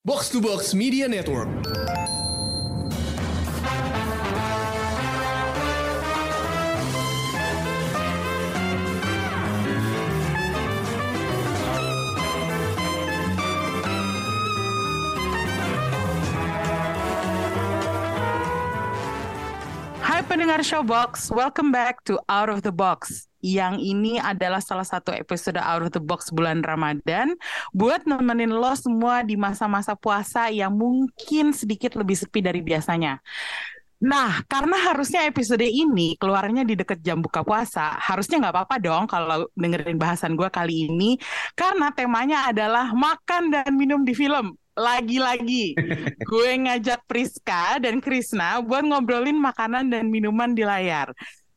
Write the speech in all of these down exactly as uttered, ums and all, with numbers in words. Box to Box Media Network. Hai pendengar Showbox, welcome back to Out of the Box. Yang ini adalah salah satu episode Out of the Box bulan Ramadan buat nemenin lo semua di masa-masa puasa yang mungkin sedikit lebih sepi dari biasanya. Nah, karena harusnya episode ini keluarnya di dekat jam buka puasa, harusnya nggak apa-apa dong kalau dengerin bahasan gue kali ini, karena temanya adalah makan dan minum di film. Lagi-lagi gue ngajak Priska dan Krishna buat ngobrolin makanan dan minuman di layar.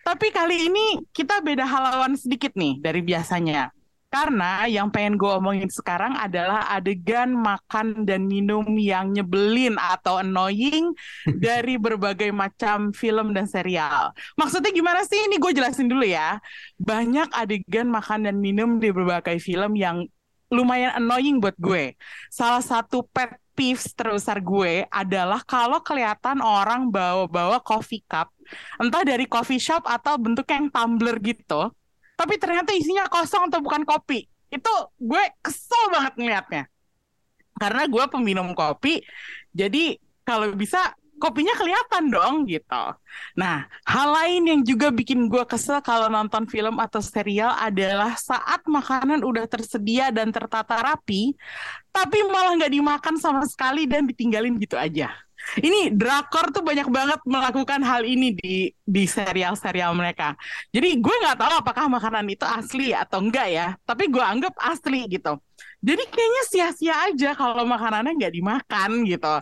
Tapi kali ini kita beda halauan sedikit nih dari biasanya. Karena yang pengen gue omongin sekarang adalah adegan makan dan minum yang nyebelin atau annoying dari berbagai macam film dan serial. Maksudnya gimana sih? Ini gue jelasin dulu ya. Banyak adegan makan dan minum di berbagai film yang lumayan annoying buat gue. Salah satu pet peeves terbesar gue adalah kalau kelihatan orang bawa-bawa coffee cup, entah dari coffee shop atau bentuk yang tumbler gitu, tapi ternyata isinya kosong atau bukan kopi. Itu gue kesel banget ngeliatnya. Karena gue peminum kopi, jadi kalau bisa kopinya kelihatan dong gitu. Nah, hal lain yang juga bikin gue kesel kalau nonton film atau serial adalah saat makanan udah tersedia dan tertata rapi, tapi malah nggak dimakan sama sekali dan ditinggalin gitu aja. Ini drakor tuh banyak banget melakukan hal ini di di serial-serial mereka. Jadi gue nggak tahu apakah makanan itu asli atau enggak ya, tapi gue anggap asli gitu. Jadi kayaknya sia-sia aja kalau makanannya nggak dimakan gitu.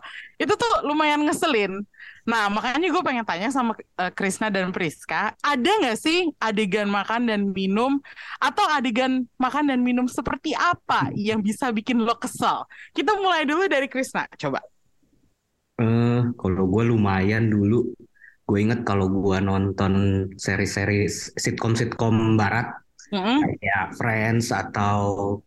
Itu tuh lumayan ngeselin. Nah, makanya gue pengen tanya sama uh, Krishna dan Priska, ada nggak sih adegan makan dan minum atau adegan makan dan minum seperti apa yang bisa bikin lo kesel? Kita mulai dulu dari Krishna, coba. Uh, kalau gue lumayan dulu, gue inget kalau gue nonton seri-seri sitkom-sitkom barat, mm-hmm. kayak Friends atau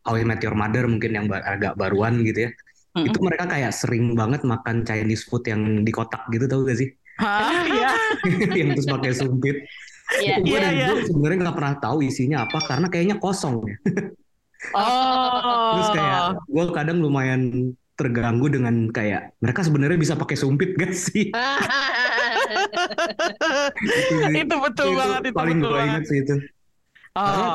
How I Met Your Mother mungkin yang ba- agak baruan gitu ya, mm-hmm. itu mereka kayak sering banget makan Chinese food yang di kotak gitu, tau gak sih? Hah, iya. Yang terus pakai sumpit. Iya, iya. Gue sebenarnya nggak pernah tahu isinya apa karena kayaknya kosong. Oh. Terus kayak gue kadang lumayan terganggu dengan kayak mereka sebenarnya bisa pakai sumpit gak sih? itu, itu betul itu banget itu paling gue ingat sih itu. Oh.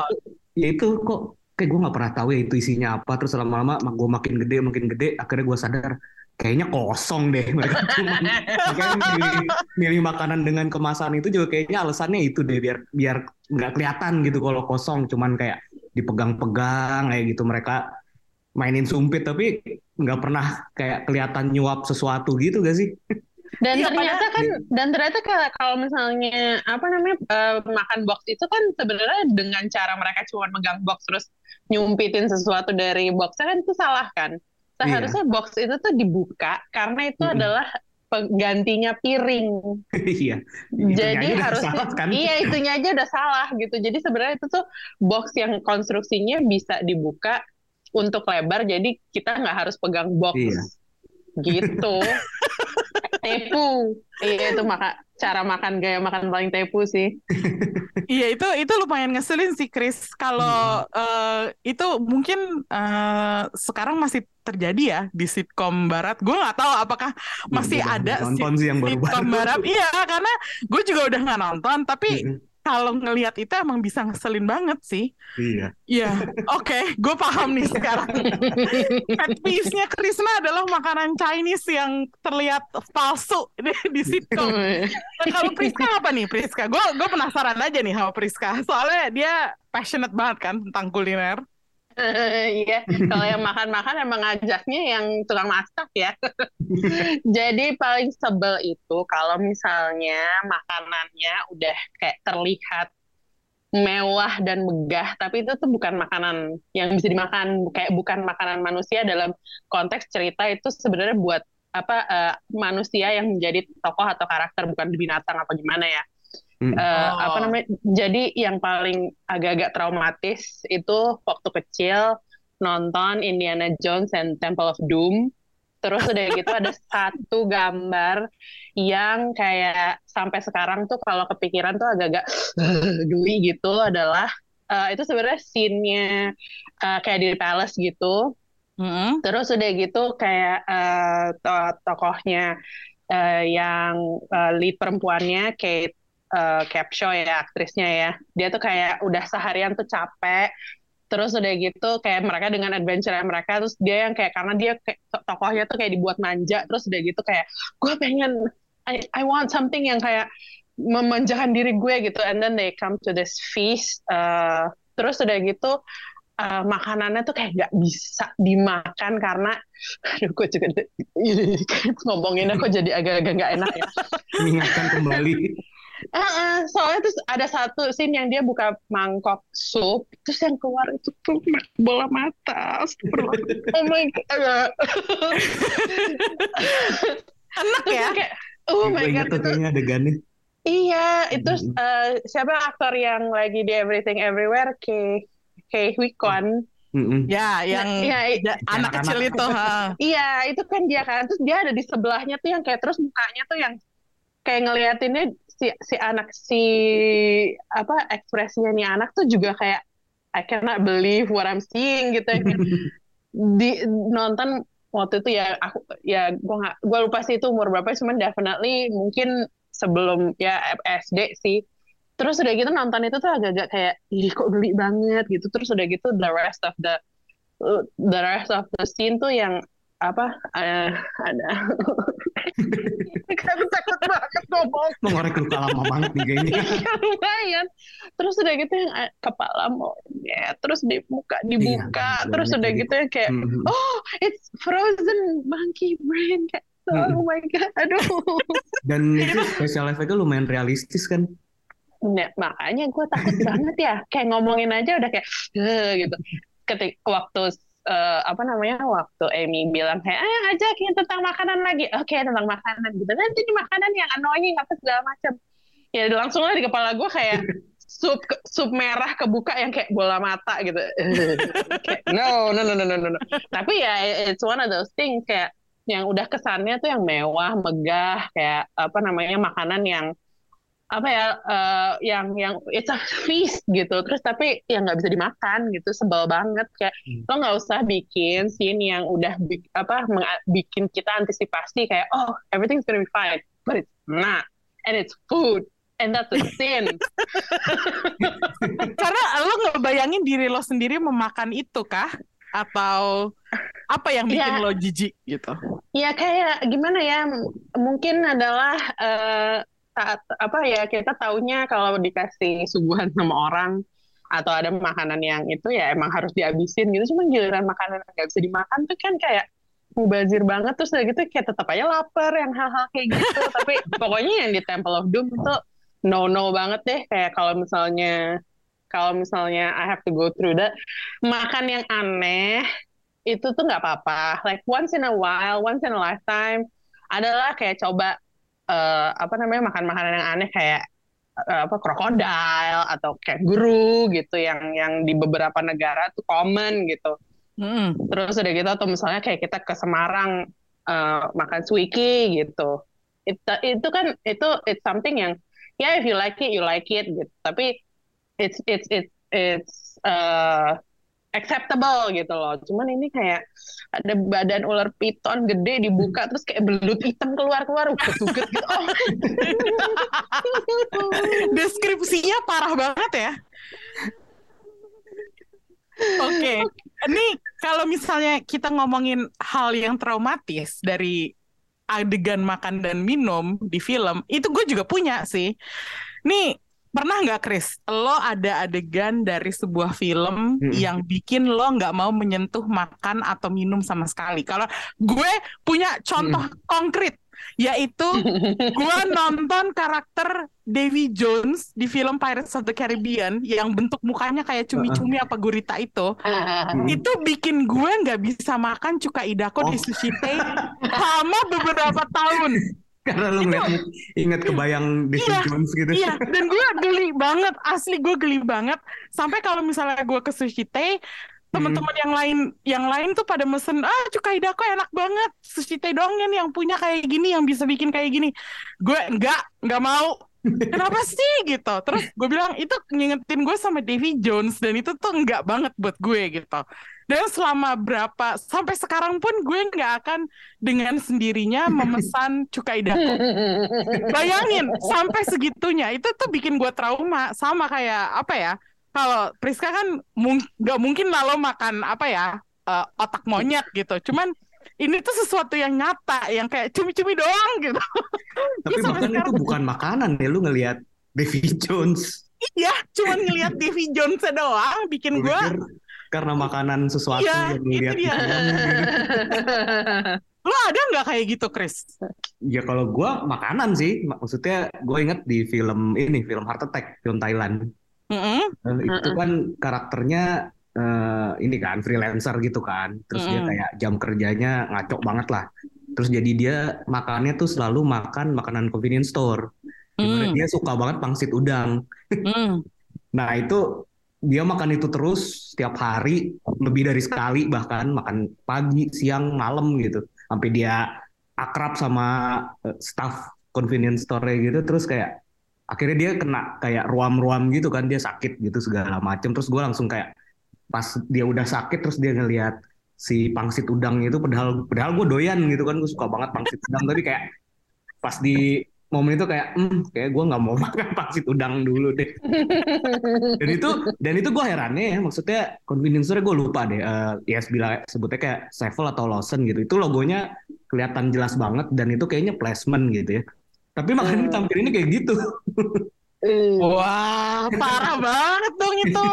Ya itu kok kayak gue nggak pernah tahu ya itu isinya apa, terus lama-lama gue makin gede makin gede akhirnya gue sadar kayaknya kosong deh mereka cuma milih, milih makanan dengan kemasan itu juga kayaknya alasannya itu deh biar biar nggak kelihatan gitu kalau kosong, cuman kayak dipegang-pegang kayak gitu mereka mainin sumpit tapi nggak pernah kayak kelihatan nyuap sesuatu gitu gak sih? Dan ya, ternyata kan ya. dan ternyata kalau misalnya apa namanya uh, makan box itu kan sebenarnya dengan cara mereka cuma megang box terus nyumpitin sesuatu dari boxnya kan itu salah kan? Seharusnya iya. Box itu tuh dibuka karena itu mm-hmm. adalah penggantinya piring. Iya. Jadi harus salah, kan? Iya itunya aja udah salah gitu. Jadi sebenarnya itu tuh box yang konstruksinya bisa dibuka untuk lebar, jadi kita nggak harus pegang box, iya. gitu. Tepu, iya itu maka cara makan gaya makan paling tepu sih. Iya itu itu lumayan ngeselin sih Chris. Kalau hmm. uh, itu mungkin uh, sekarang masih terjadi ya di sitkom barat. Gue nggak tahu apakah masih ya, ada nonton sit- sih yang baru-baru. Sitkom barat. Iya karena gue juga udah nggak nonton, tapi. Hmm. Kalau ngelihat itu emang bisa ngeselin banget sih. Iya. Iya. Oke, okay, gue paham nih sekarang. Pet peeves-nya Krishna adalah makanan Chinese yang terlihat palsu di situ. Nah, kalau Priska apa nih Priska? Gue gue penasaran aja nih sama Priska. Soalnya dia passionate banget kan tentang kuliner. Iya, kalau yang makan-makan emang ngajaknya yang tukang masak ya. Jadi paling sebel itu kalau misalnya makanannya udah kayak terlihat mewah dan megah, tapi itu tuh bukan makanan yang bisa dimakan, kayak bukan makanan manusia dalam konteks cerita itu sebenarnya buat apa uh, manusia yang menjadi tokoh atau karakter bukan binatang apa gimana ya. Uh, oh. Apa namanya? Jadi yang paling agak-agak traumatis itu waktu kecil nonton Indiana Jones and Temple of Doom Terus udah gitu ada satu gambar yang kayak sampai sekarang tuh kalau kepikiran tuh agak-agak geli gitu, adalah uh, itu sebenarnya scene-nya uh, kayak di palace gitu. Mm-hmm. Terus udah gitu kayak uh, to- tokohnya uh, yang uh, lead perempuannya Kate uh, Capshaw ya aktrisnya ya. Dia tuh kayak udah seharian tuh capek. Terus udah gitu kayak mereka dengan adventure mereka, terus dia yang kayak karena dia kayak, tokohnya tuh kayak dibuat manja, terus udah gitu kayak gue pengen I, I want something yang kayak memanjakan diri gue gitu, and then they come to this feast. Uh, terus udah gitu uh, makanannya tuh kayak nggak bisa dimakan karena aduh gue juga ngomongin aku jadi agak-agak nggak enak ya. Mengingatkan kembali. Uh-uh, soalnya terus ada satu scene yang dia buka mangkok sup, terus yang keluar itu tuh bola mata. Oh my god. Enak ya? Kayak, oh my god. Itu adegannya. Iya, itu uh, siapa aktor yang lagi di Everything Everywhere? Ke Ke Huy Kwan. Mm-hmm. Ya, yang nah, ya, anak kecil anak. Itu. Iya, itu kan dia kan. Terus dia ada di sebelahnya tuh yang kayak terus mukanya tuh yang kayak ngeliatinnya si si anak si apa ekspresinya nih anak tuh juga kayak I cannot believe what I'm seeing gitu. Di nonton waktu itu ya aku ya gua gua lupa sih itu umur berapa, cuman definitely mungkin sebelum ya S D sih. Terus udah gitu nonton itu tuh agak-agak kayak ih kok geli banget gitu. Terus udah gitu the rest of the the rest of the scene tuh yang apa uh, ada kami takut banget ngomong mengorek luka lama banget nih kayaknya iya lumayan. Terus udah gitu yang kepala monyet terus dibuka dibuka iya, terus udah gitu yang kayak mm-hmm. oh it's frozen monkey brain kayak oh mm-hmm. my god aduh dan itu special effect-nya lumayan realistis kan. Nah, makanya gue takut banget ya kayak ngomongin aja udah kayak gitu ketika waktu Uh, apa namanya waktu Amy bilang kayak ayo ajakin tentang makanan lagi, oke okay, tentang makanan gitu, nanti di makanan yang annoying apa segala macam ya langsung lah di kepala gue kayak sup sup merah kebuka yang kayak bola mata gitu. Kayak, no, no no no no no tapi ya it's one of those things kayak yang udah kesannya tuh yang mewah megah kayak apa namanya makanan yang apa ya uh, yang yang it's a feast gitu, terus tapi yang nggak bisa dimakan gitu, sebel banget kayak hmm. lo nggak usah bikin scene yang udah bi- apa meng- bikin kita antisipasi kayak oh everything's gonna be fine but it's not and it's food and that's a sin. Karena lo ngebayangin diri lo sendiri memakan itu kah atau apa yang bikin ya, lo jijik gitu ya kayak gimana ya m- mungkin adalah uh, saat apa ya kita taunya kalau dikasih suguhan sama orang atau ada makanan yang itu ya emang harus dihabisin gitu, cuman giliran makanan yang nggak bisa dimakan tuh kan kayak mubazir banget. Terus udah gitu kayak tetap aja lapar yang hal-hal kayak gitu. Tapi pokoknya yang di Temple of Doom tuh no no banget deh, kayak kalau misalnya kalau misalnya I have to go through that, makan yang aneh itu tuh nggak apa-apa, like once in a while, once in a lifetime adalah kayak coba Uh, apa namanya makan-makanan yang aneh kayak uh, apa krokodil atau kanguru gitu yang yang di beberapa negara tuh common gitu. Hmm. Terus udah gitu atau misalnya kayak kita ke Semarang uh, makan suiki gitu. It, itu kan itu it's something yang ya yeah, if you like it you like it gitu. Tapi it's it's it's it's uh, acceptable gitu loh. Cuman ini kayak ada badan ular piton gede dibuka terus kayak belut hitam keluar-keluar uget-uget gitu. Oh. Deskripsinya parah banget ya. Oke. Okay. Ini kalau misalnya kita ngomongin hal yang traumatis dari adegan makan dan minum di film, itu gue juga punya sih. Nih pernah nggak, Chris? Lo ada adegan dari sebuah film hmm. yang bikin lo nggak mau menyentuh makan atau minum sama sekali? Kalau gue punya contoh hmm. konkret, yaitu gue nonton karakter Davy Jones di film Pirates of the Caribbean yang bentuk mukanya kayak cumi-cumi apa gurita itu, hmm. itu bikin gue nggak bisa makan cuka idako oh. di Sushi Tei selama beberapa tahun. Karena lu ngeliat, inget kebayang Davy iya, Jones gitu. Iya, dan gue geli banget. Asli gue geli banget. Sampai kalau misalnya gue ke Sushi Tei, teman-teman hmm. yang lain yang lain tuh pada mesen, ah Cukaidako enak banget, Sushi Tei doang nih yang punya kayak gini, yang bisa bikin kayak gini. Gue enggak, enggak mau. Kenapa sih gitu? Terus gue bilang itu ngingetin gue sama Davy Jones, dan itu tuh enggak banget buat gue gitu. Dan selama berapa sampai sekarang pun gue nggak akan dengan sendirinya memesan Cukaidako. Bayangin sampai segitunya, itu tuh bikin gue trauma. Sama kayak apa ya? Kalau Priska kan nggak mung- mungkin lah lo makan apa ya uh, otak monyet gitu. Cuman ini tuh sesuatu yang nyata, yang kayak cumi-cumi doang gitu. Tapi bahkan itu bukan makanan ya, lu ngelihat Davy Jones. Iya, cuman ngelihat Davy Jones doang bikin gue. Karena makanan sesuatu ya, yang dilihat gitu. Lo ada nggak kayak gitu, Chris? Ya kalau gue makanan sih, maksudnya gue inget di film ini, film Heart Attack, film Thailand. Mm-hmm. Itu Mm-mm. kan karakternya uh, ini kan freelancer gitu kan, terus Mm-mm. dia kayak jam kerjanya ngaco banget lah. Terus jadi dia makannya tuh selalu makan makanan convenience store. Mm. Dia suka banget pangsit udang. Mm. Nah itu. Dia makan itu terus setiap hari, lebih dari sekali bahkan, makan pagi, siang, malam gitu. Sampai dia akrab sama uh, staff convenience store-nya gitu. Terus kayak akhirnya dia kena kayak ruam-ruam gitu kan, dia sakit gitu segala macam. Terus gue langsung kayak pas dia udah sakit terus dia ngelihat si pangsit udang itu, padahal padahal gue doyan gitu kan, gue suka banget pangsit udang. Tapi kayak pas di momen itu kayak, hmm, kayak gue nggak mau makan pangsit udang dulu deh. dan itu, dan itu gue herannya ya, maksudnya convenience store gue lupa deh. Uh, ya bila sebutnya kayak Seville atau Lawson gitu. Itu logonya kelihatan jelas banget dan itu kayaknya placement gitu ya. Tapi makanya uh. tampilannya kayak gitu. Wah, parah banget dong itu.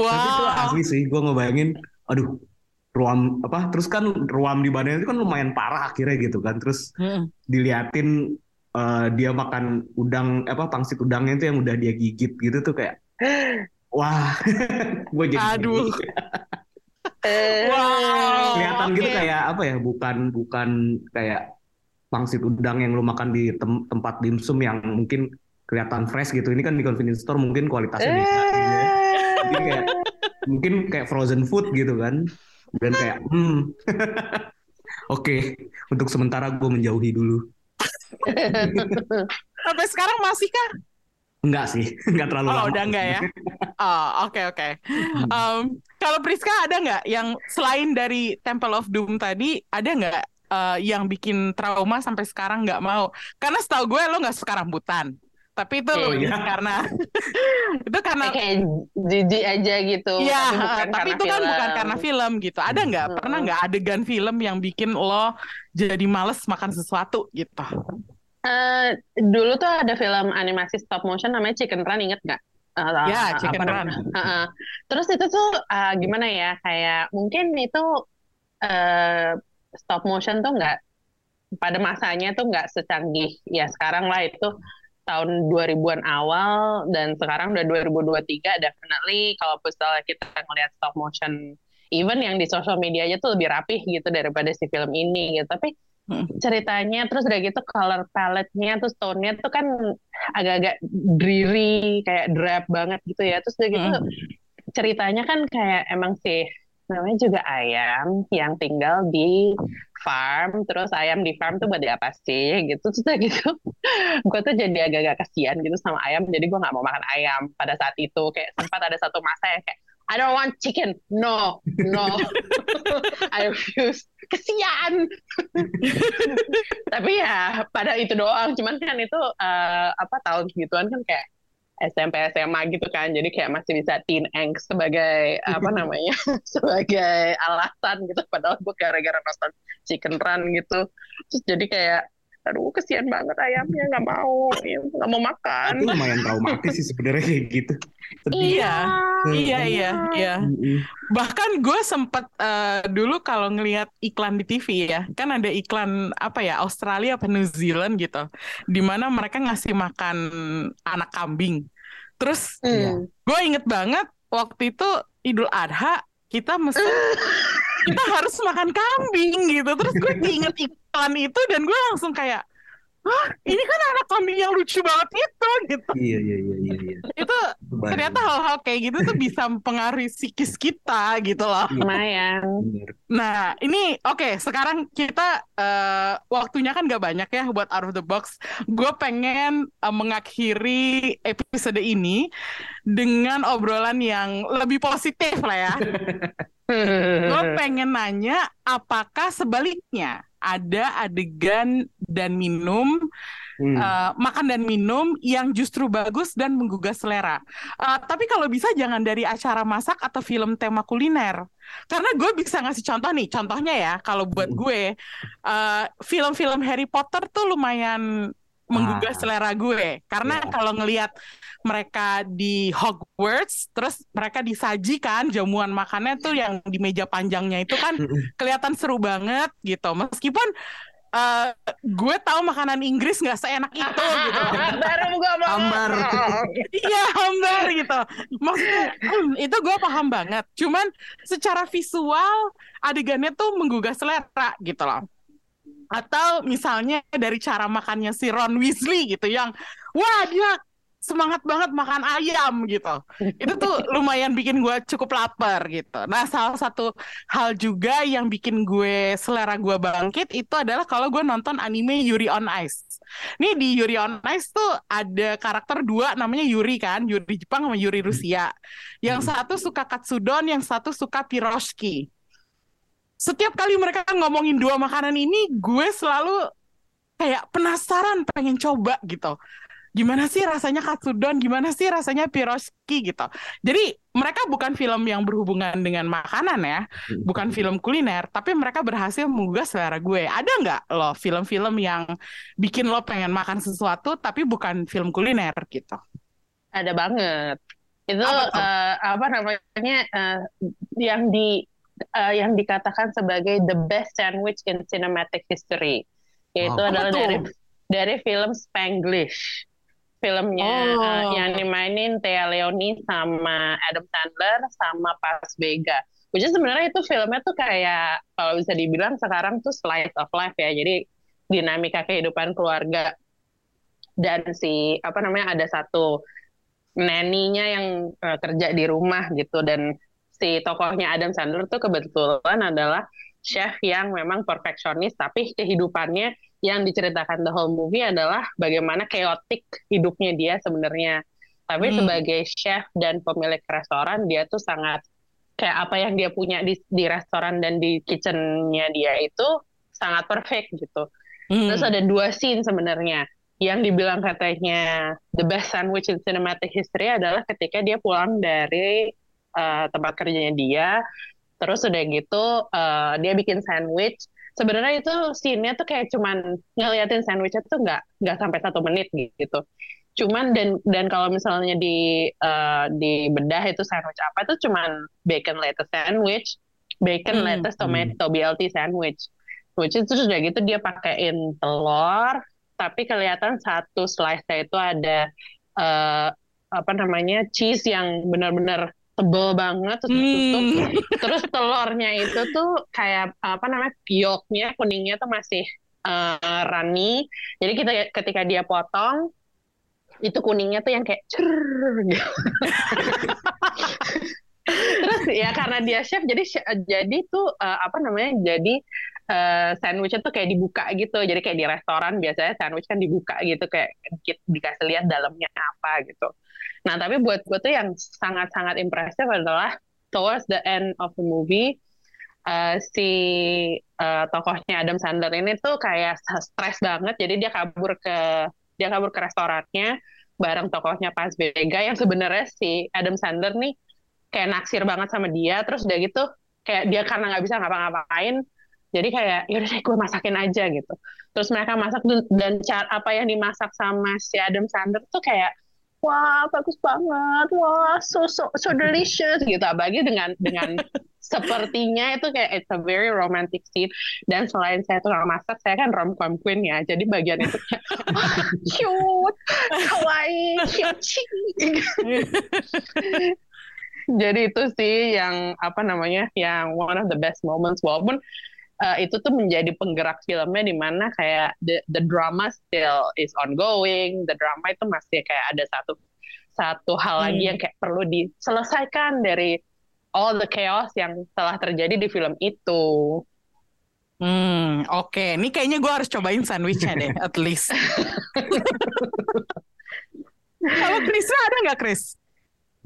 Wah. Tapi itu asli sih, gue ngebayangin, aduh. Ruam apa? Terus kan ruam di badannya itu kan lumayan parah akhirnya gitu kan. Terus hmm. diliatin. Uh, dia makan udang apa pangsit udangnya itu yang udah dia gigit gitu tuh kayak wah gue jadi aduh wow, kelihatan okay. gitu kayak apa ya, bukan bukan kayak pangsit udang yang lu makan di tem- tempat dimsum yang mungkin kelihatan fresh gitu. Ini kan di convenience store mungkin kualitasnya beda gitu. Jadi kayak mungkin kayak frozen food gitu kan, dan kayak hmm oke okay. untuk sementara gue menjauhi dulu. Sampai sekarang masih kah? Enggak sih, enggak terlalu oh, lama. Oh, udah enggak ya? Oh, oke, oke. Um, kalau Priska ada enggak yang selain dari Temple of Doom tadi, ada enggak uh, yang bikin trauma sampai sekarang enggak mau? Karena setahu gue lo enggak suka rambutan. Tapi itu oh, ya. karena itu karena kayak jijik aja gitu. Iya, tapi, tapi itu kan film. bukan karena film gitu. Ada nggak hmm. pernah nggak adegan film yang bikin lo jadi males makan sesuatu gitu? Uh, dulu tuh ada film animasi stop motion namanya Chicken Run, inget nggak? Uh, ya, uh, Chicken Run. Uh, uh. Terus itu tuh uh, gimana ya? Kayak mungkin itu uh, stop motion tuh nggak pada masanya tuh nggak secanggih ya sekarang lah itu. Tahun dua ribuan awal, dan sekarang udah dua ribu dua puluh tiga, definitely kalau misalnya kita ngelihat stop motion, even yang di social media aja tuh lebih rapih gitu daripada si film ini gitu. Tapi ceritanya, terus udah gitu color palette-nya, terus tone-nya tuh kan agak-agak dreary, kayak drab banget gitu ya. Terus udah gitu ceritanya kan kayak emang sih, namanya juga ayam yang tinggal di farm, terus ayam di farm tuh buat apa sih gitu. Terus gitu gue tuh jadi agak-agak kasihan gitu sama ayam, jadi gue gak mau makan ayam pada saat itu. Kayak sempat ada satu masa yang kayak I don't want chicken, no, no I refuse, kasihan. Tapi ya pada itu doang, cuman kan itu uh, apa tahun segituan kan kayak S M P S M A gitu kan, jadi kayak masih bisa teen angst sebagai apa namanya sebagai alasan gitu, padahal gue gara-gara nonton Chicken Run gitu. Terus jadi kayak aduh kesian banget ayamnya, nggak mau nggak mau makan. Itu lumayan traumatis sih sebenarnya kayak gitu. Iya, iya iya iya bahkan gue sempet uh, dulu kalau ngelihat iklan di T V ya kan, ada iklan apa ya Australia apa New Zealand gitu, dimana mereka ngasih makan anak kambing. Terus mm. gue inget banget waktu itu Idul Adha kita mesti kita harus makan kambing gitu. Terus gue diinget iklan itu dan gue langsung kayak hah, ini kan anak kambing yang lucu banget itu gitu. Iya iya iya iya. Itu ternyata hal-hal kayak gitu tuh bisa mempengaruhi psikis kita gitu loh. Lumayan. Nah ini oke okay, sekarang kita uh, waktunya kan gak banyak ya buat Out of the Box. Gue pengen uh, mengakhiri episode ini dengan obrolan yang lebih positif lah ya. Gue pengen nanya apakah sebaliknya ada adegan dan minum hmm. uh, makan dan minum yang justru bagus dan menggugah selera. Uh, tapi kalau bisa jangan dari acara masak atau film tema kuliner. Karena gue bisa ngasih contoh nih. Contohnya ya, kalau buat gue uh, film-film Harry Potter tuh lumayan menggugah ah. selera gue. Karena yeah. kalau ngelihat mereka di Hogwarts, terus mereka disajikan jamuan makannya tuh yang di meja panjangnya itu kan kelihatan seru banget gitu. Meskipun uh, gue tahu makanan Inggris nggak seenak itu gitu. Baru gue mau hambar. Iya hambar gitu. Maksudnya itu gue paham banget. Cuman secara visual adegannya tuh menggugah selera gitu loh. Atau misalnya dari cara makannya si Ron Weasley gitu yang wah dia semangat banget makan ayam gitu. Itu tuh lumayan bikin gue cukup lapar gitu. Nah salah satu hal juga yang bikin gue selera gue bangkit itu adalah kalau gue nonton anime Yuri on Ice. Nih di Yuri on Ice tuh ada karakter dua namanya Yuri kan. Yuri Jepang sama Yuri Rusia. Yang satu suka Katsudon, yang satu suka Pirozki. Setiap kali mereka ngomongin dua makanan ini, gue selalu kayak penasaran, pengen coba gitu. Gimana sih rasanya Katsudon, gimana sih rasanya Pirozki gitu. Jadi mereka bukan film yang berhubungan dengan makanan ya, bukan film kuliner, tapi mereka berhasil menggugah selera gue. Ada nggak lo film-film yang bikin lo pengen makan sesuatu, tapi bukan film kuliner gitu? Ada banget. Itu apa, uh, apa namanya, uh, yang di... Uh, yang dikatakan sebagai the best sandwich in cinematic history, yaitu oh, adalah dari dari film Spanglish, filmnya oh. uh, yang dimainin Thea Leoni sama Adam Sandler sama Paz Vega. Which is sebenarnya itu filmnya tuh kayak kalau bisa dibilang sekarang tuh slice of life ya, jadi dinamika kehidupan keluarga dan si apa namanya ada satu neninya yang uh, kerja di rumah gitu dan si tokohnya Adam Sandler tuh kebetulan adalah chef yang memang perfeksionis, tapi kehidupannya yang diceritakan the whole movie adalah bagaimana chaotic hidupnya dia sebenarnya. Tapi hmm. sebagai chef dan pemilik restoran, dia tuh sangat kayak apa yang dia punya di, di restoran dan di kitchennya dia itu sangat perfect gitu. Hmm. Terus ada dua scene sebenarnya yang dibilang katanya the best sandwich in cinematic history adalah ketika dia pulang dari Uh, tempat kerjanya dia, terus udah gitu uh, dia bikin sandwich. Sebenarnya itu scene-nya tuh kayak cuman ngeliatin sandwichnya tuh nggak nggak sampai satu menit gitu. Cuman dan dan kalau misalnya di uh, di bedah itu sandwich apa tuh cuman bacon lettuce sandwich, bacon hmm. lettuce tomato B L T sandwich. Which itu udah gitu dia pakein telur, tapi kelihatan satu slice-nya itu ada uh, apa namanya cheese yang benar-benar tebel banget, terus tutup. Hmm. Terus telurnya itu tuh kayak apa namanya, yolknya, kuningnya tuh masih uh, runny. Jadi kita ketika dia potong, itu kuningnya tuh yang kayak cerrrr gitu. Terus ya karena dia chef, jadi jadi tuh uh, apa namanya, jadi uh, sandwichnya tuh kayak dibuka gitu. Jadi kayak di restoran biasanya sandwich kan dibuka gitu, kayak dikasih lihat dalamnya apa gitu. Nah, tapi buat gue tuh yang sangat-sangat impresif adalah towards the end of the movie, uh, si uh, tokohnya Adam Sandler ini tuh kayak stres banget, jadi dia kabur ke dia kabur ke restorannya bareng tokohnya Paz Vega yang sebenarnya si Adam Sandler nih kayak naksir banget sama dia, terus udah gitu kayak dia karena nggak bisa ngapa-ngapain, jadi kayak yaudah deh gue masakin aja gitu. Terus mereka masak dan cara apa yang dimasak sama si Adam Sandler tuh kayak wah bagus banget, wah so so so delicious gitu. Apalagi dengan dengan sepertinya itu kayak it's a very romantic scene. Dan selain saya tuh masak, saya kan rom-com queen ya. Jadi bagian itu cute, kawaii, cute. Jadi itu sih yang apa namanya, yang one of the best moments. Walaupun Uh, itu tuh menjadi penggerak filmnya, di mana kayak the, the drama still is ongoing, the drama itu masih kayak ada satu satu hal hmm. lagi yang kayak perlu diselesaikan dari all the chaos yang telah terjadi di film itu. Hmm, oke. Okay. Ini kayaknya gue harus cobain sandwichnya deh, at least. Kalau Krisna ada nggak, Kris?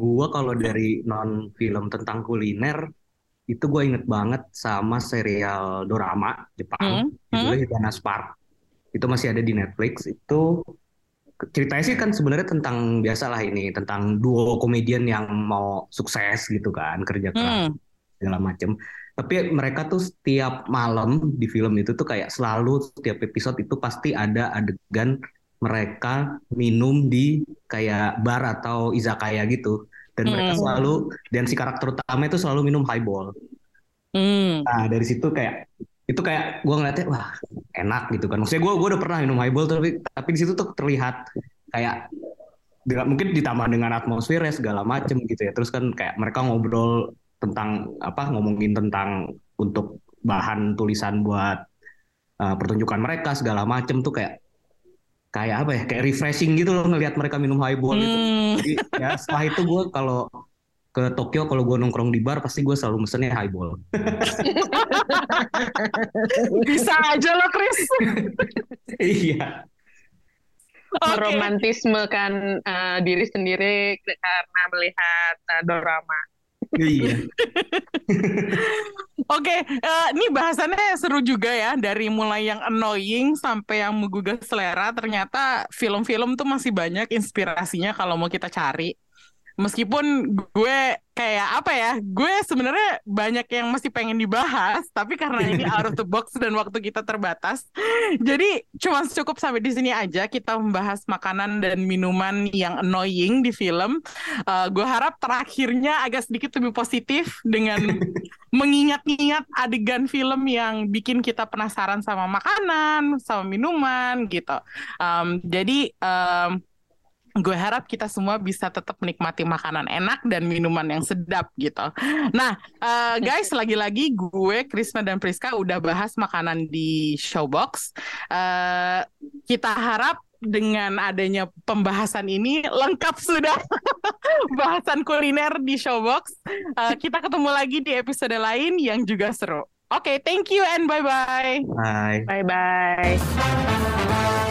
Gue kalau dari non film tentang kuliner, itu gue inget banget sama serial dorama Jepang, hmm, judulnya hmm. Indiana Spark. Itu masih ada di Netflix. Itu ceritanya sih kan sebenarnya tentang biasalah ini, tentang duo komedian yang mau sukses gitu kan, kerja keras hmm. segala macem. Tapi mereka tuh setiap malam di film itu tuh kayak selalu setiap episode itu pasti ada adegan mereka minum di kayak bar atau izakaya gitu. Dan mereka selalu, dan si karakter utama itu selalu minum highball. Mm. Nah dari situ kayak, itu kayak gue ngeliatnya, wah enak gitu kan. Maksudnya gue gue udah pernah minum highball, tapi tapi di situ tuh terlihat kayak, mungkin ditambah dengan atmosfernya segala macem gitu ya. Terus kan kayak mereka ngobrol tentang, apa, ngomongin tentang untuk bahan tulisan buat uh, pertunjukan mereka segala macem tuh kayak, kayak apa ya, kayak refreshing gitu loh ngelihat mereka minum highball gitu. Hmm. Jadi ya setelah itu gue kalau ke Tokyo, kalau gue nongkrong di bar pasti gue selalu mesennya highball. Bisa aja loh Chris. Iya. Okay. Meromantisme kan uh, diri sendiri karena melihat uh, dorama. Iya. Oke, uh, ini bahasannya seru juga ya, dari mulai yang annoying sampai yang menggugah selera. Ternyata film-film tuh masih banyak inspirasinya kalau mau kita cari. Meskipun gue kayak apa ya, gue sebenarnya banyak yang masih pengen dibahas, tapi karena ini out of the box dan waktu kita terbatas, jadi cuma cukup sampai di sini aja kita membahas makanan dan minuman yang annoying di film. Uh, gue harap terakhirnya agak sedikit lebih positif dengan mengingat-ingat adegan film yang bikin kita penasaran sama makanan, sama minuman gitu. Um, jadi um, gue harap kita semua bisa tetap menikmati makanan enak dan minuman yang sedap gitu. Nah, uh, guys, lagi-lagi gue, Krishna dan Priska udah bahas makanan di Showbox. Uh, kita harap dengan adanya pembahasan ini lengkap sudah bahasan kuliner di Showbox. Uh, kita ketemu lagi di episode lain yang juga seru. Oke, okay, thank you and bye-bye. Bye. Bye-bye.